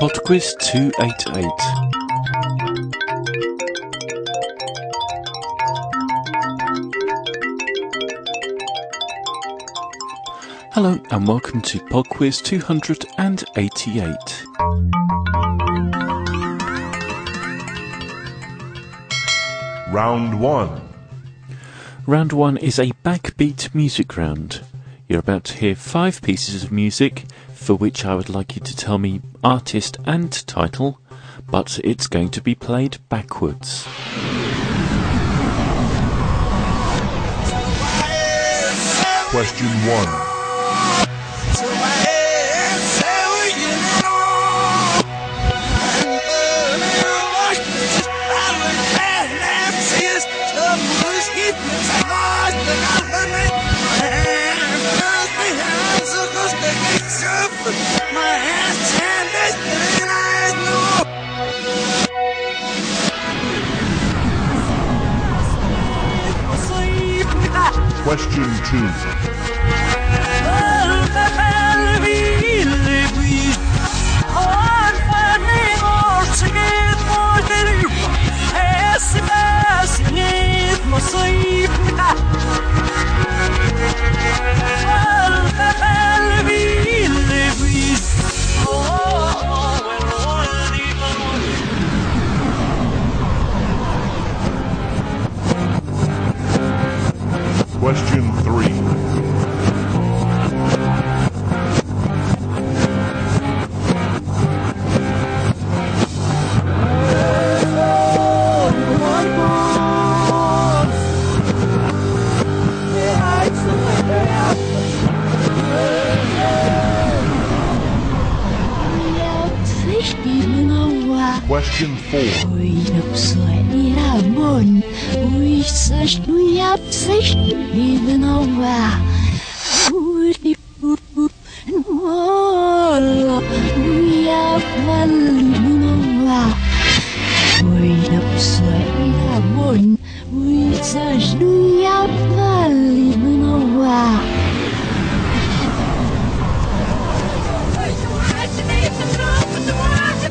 PodQuiz 288. Hello and welcome to PodQuiz 288. Round 1. Round 1 is a backbeat music round. You're about to hear 5 pieces of music, for which I would like you to tell me artist and title, but it's going to be played backwards. Question 1. Question 2. Question 3. Question 4.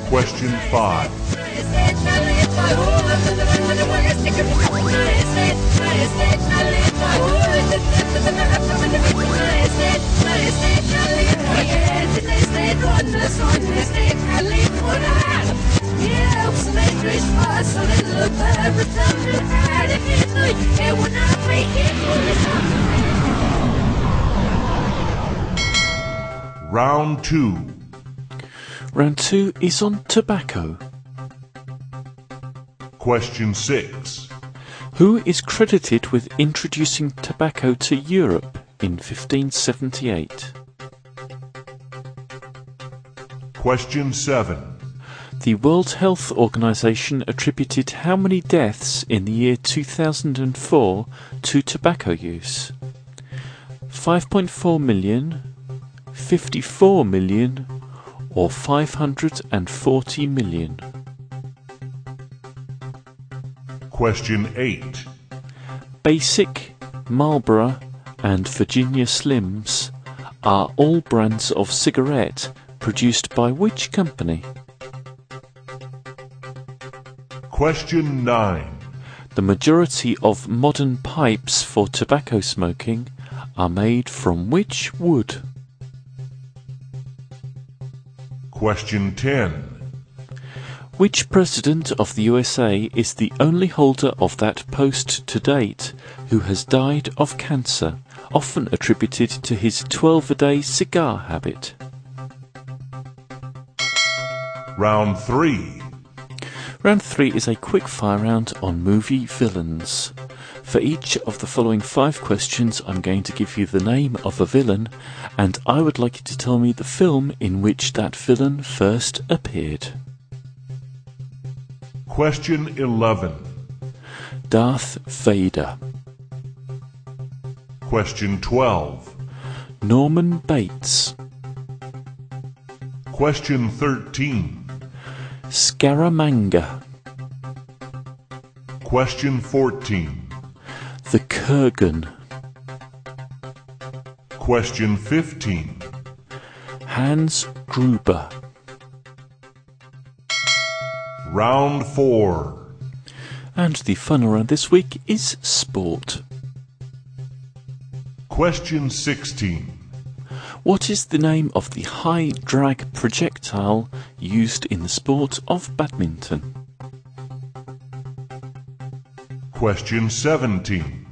Question 5. Round 2. Round 2 is on tobacco. Question 6. Who is credited with introducing tobacco to Europe in 1578? Question 7. The World Health Organization attributed how many deaths in the year 2004 to tobacco use? 5.4 million, 54 million, or 540 million? Question 8. Basic, Marlboro and Virginia Slims are all brands of cigarette produced by which company? Question 9. The majority of modern pipes for tobacco smoking are made from which wood? Question 10. Which president of the USA is the only holder of that post to date who has died of cancer, often attributed to his 12-a-day cigar habit? Round 3. Round 3 is a quick-fire round on movie villains. For each of the following 5 questions, I'm going to give you the name of a villain, and I would like you to tell me the film in which that villain first appeared. Question 11. Darth Vader. Question 12. Norman Bates. Question 13. Scaramanga. Question 14. The Kurgan. Question 15. Hans Gruber. Round 4. And the final round this week is sport. Question 16. What is the name of the high-drag projectile used in the sport of badminton? Question 17.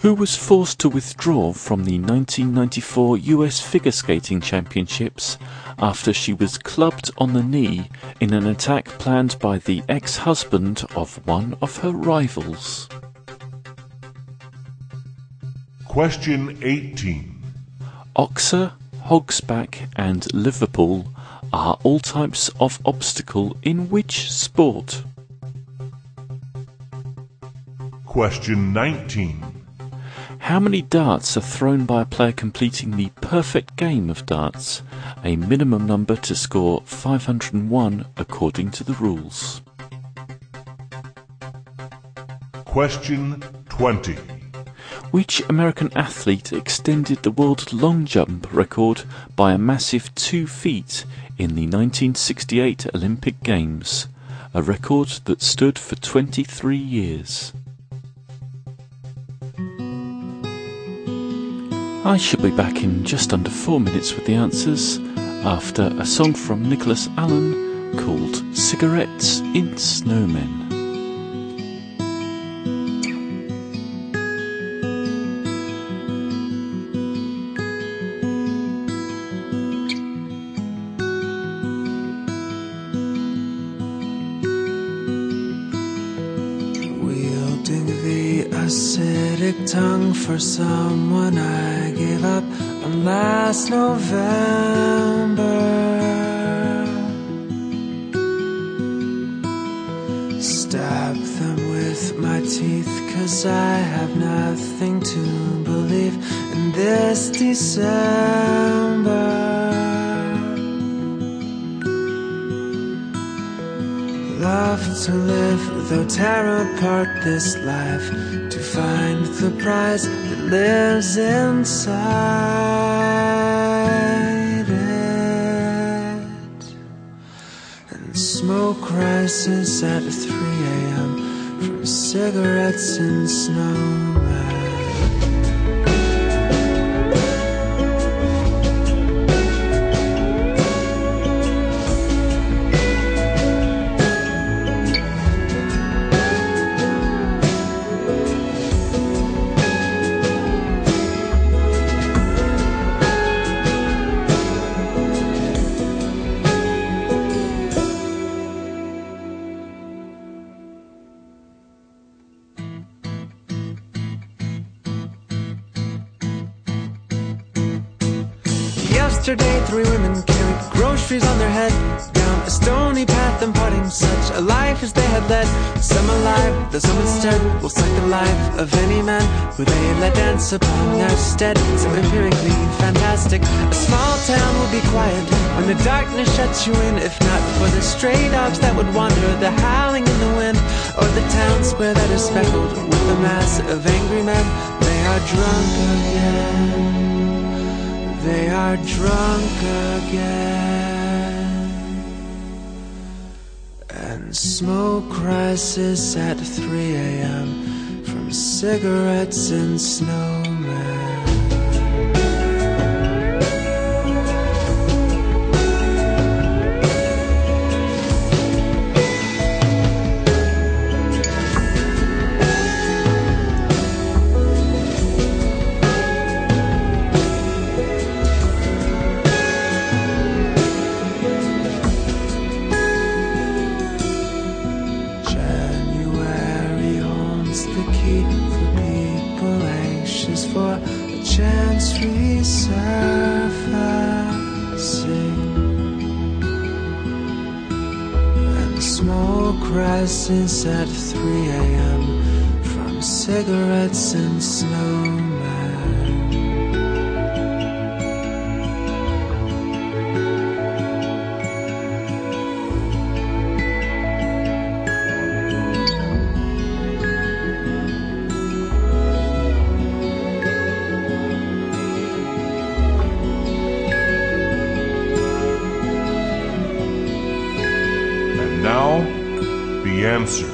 Who was forced to withdraw from the 1994 US Figure Skating Championships after she was clubbed on the knee in an attack planned by the ex-husband of one of her rivals? Question 18. Oxer, Hogsback and Liverpool are all types of obstacle in which sport? Question 19. How many darts are thrown by a player completing the perfect game of darts, a minimum number to score 501 according to the rules? Question 20. Which American athlete extended the world long jump record by a massive 2 feet in the 1968 Olympic Games, a record that stood for 23 years? I should be back in just under 4 minutes with the answers after a song from Nicholas Alan called Cigarettes in Snowmen. Tongue for someone I gave up on last November. Stab them with my teeth, 'cause I have nothing to believe in this December. Love to live, though tear apart this life, find the prize that lives inside it. And smoke rises at 3 a.m. from cigarettes in snowmen. Yesterday, 3 women carried groceries on their head down a stony path, imparting such a life as they had led. Some alive, though some instead will suck the life of any man who they had let dance upon their stead. Some empirically fantastic. A small town will be quiet when the darkness shuts you in, if not for the stray dogs that would wander, the howling in the wind, or the town square that is speckled with a mass of angry men. They are drunk again. They are drunk again. And smoke rises at 3 a.m. from cigarettes in snowmen. Crisis at 3 a.m. from cigarettes and snowmen. And now, answers.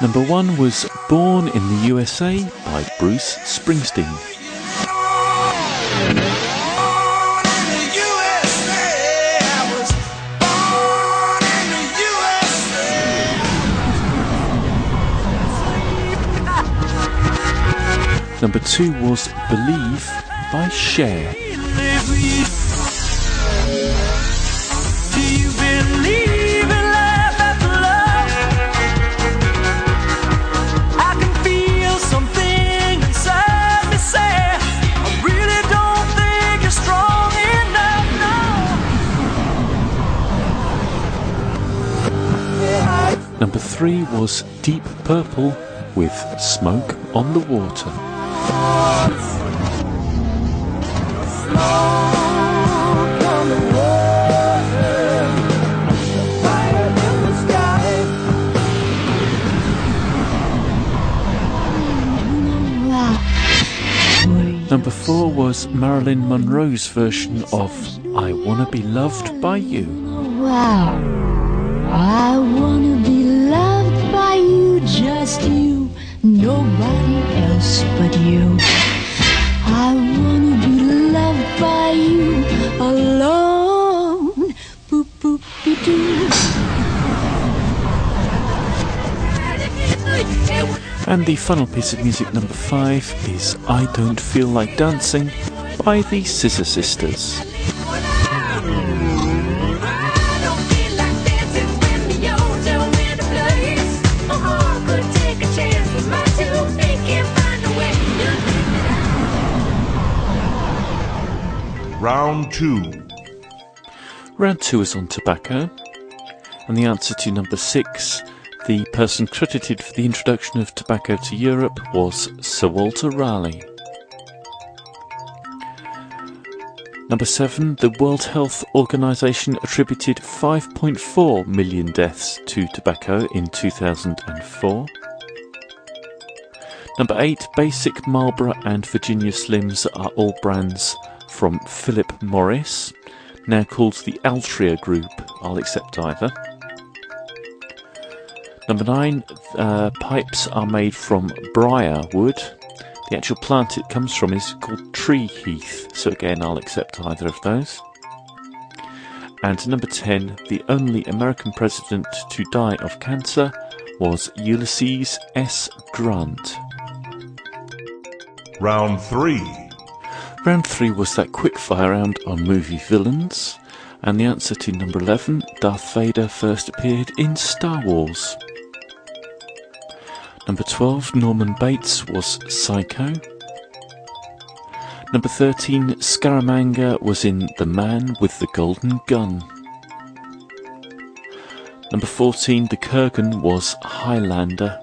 Number one was Born in the USA by Bruce Springsteen. Number two was Believe by Cher. Number three was Deep Purple with Smoke on the Water. Number four was Marilyn Monroe's version of I Wanna Be Loved by You. Wow. I wanna be loved by you, just you, nobody else but you. I wanna be loved by you alone. Boop boop be doo. And the final piece of music, number five, is I Don't Feel Like Dancing by the Scissor Sisters. Round two. Round two is on tobacco, and the answer to number six, the person credited for the introduction of tobacco to Europe, was Sir Walter Raleigh. Number seven, the World Health Organization attributed 5.4 million deaths to tobacco in 2004. Number eight, Basic, Marlboro and Virginia Slims are all brands from Philip Morris, now called the Altria Group. I'll accept either. Number 9, pipes are made from briar wood. The actual plant it comes from is called tree heath, so again I'll accept either of those. And number 10, the only American president to die of cancer was Ulysses S. Grant. Round 3. Round 3 was that quickfire round on movie villains, and the answer to number 11, Darth Vader first appeared in Star Wars. Number 12, Norman Bates was Psycho. Number 13, Scaramanga was in The Man with the Golden Gun. Number 14, The Kurgan was Highlander.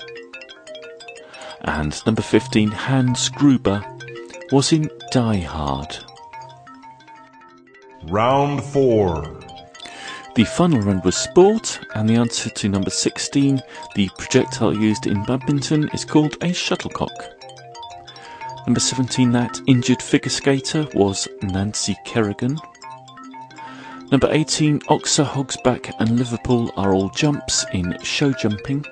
And number 15, Hans Gruber was in Die Hard. Round 4. The final round was sport, and the answer to number 16, the projectile used in badminton, is called a shuttlecock. Number 17, that injured figure skater was Nancy Kerrigan. Number 18, Oxer, Hogsback and Liverpool are all jumps in show jumping.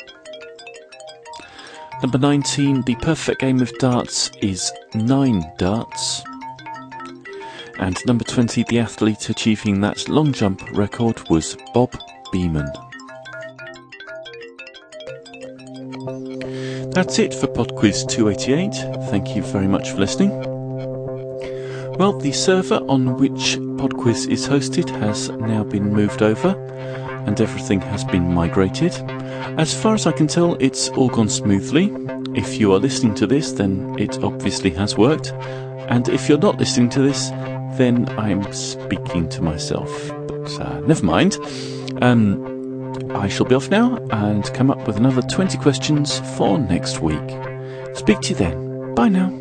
Number 19, the perfect game of darts is 9 darts. And number 20, the athlete achieving that long jump record was Bob Beamon. That's it for PodQuiz 288. Thank you very much for listening. Well, the server on which PodQuiz is hosted has now been moved over, and everything has been migrated. As far as I can tell, it's all gone smoothly. If you are listening to this, then it obviously has worked. And if you're not listening to this, then I'm speaking to myself. But never mind. I shall be off now and come up with another 20 questions for next week. Speak to you then. Bye now.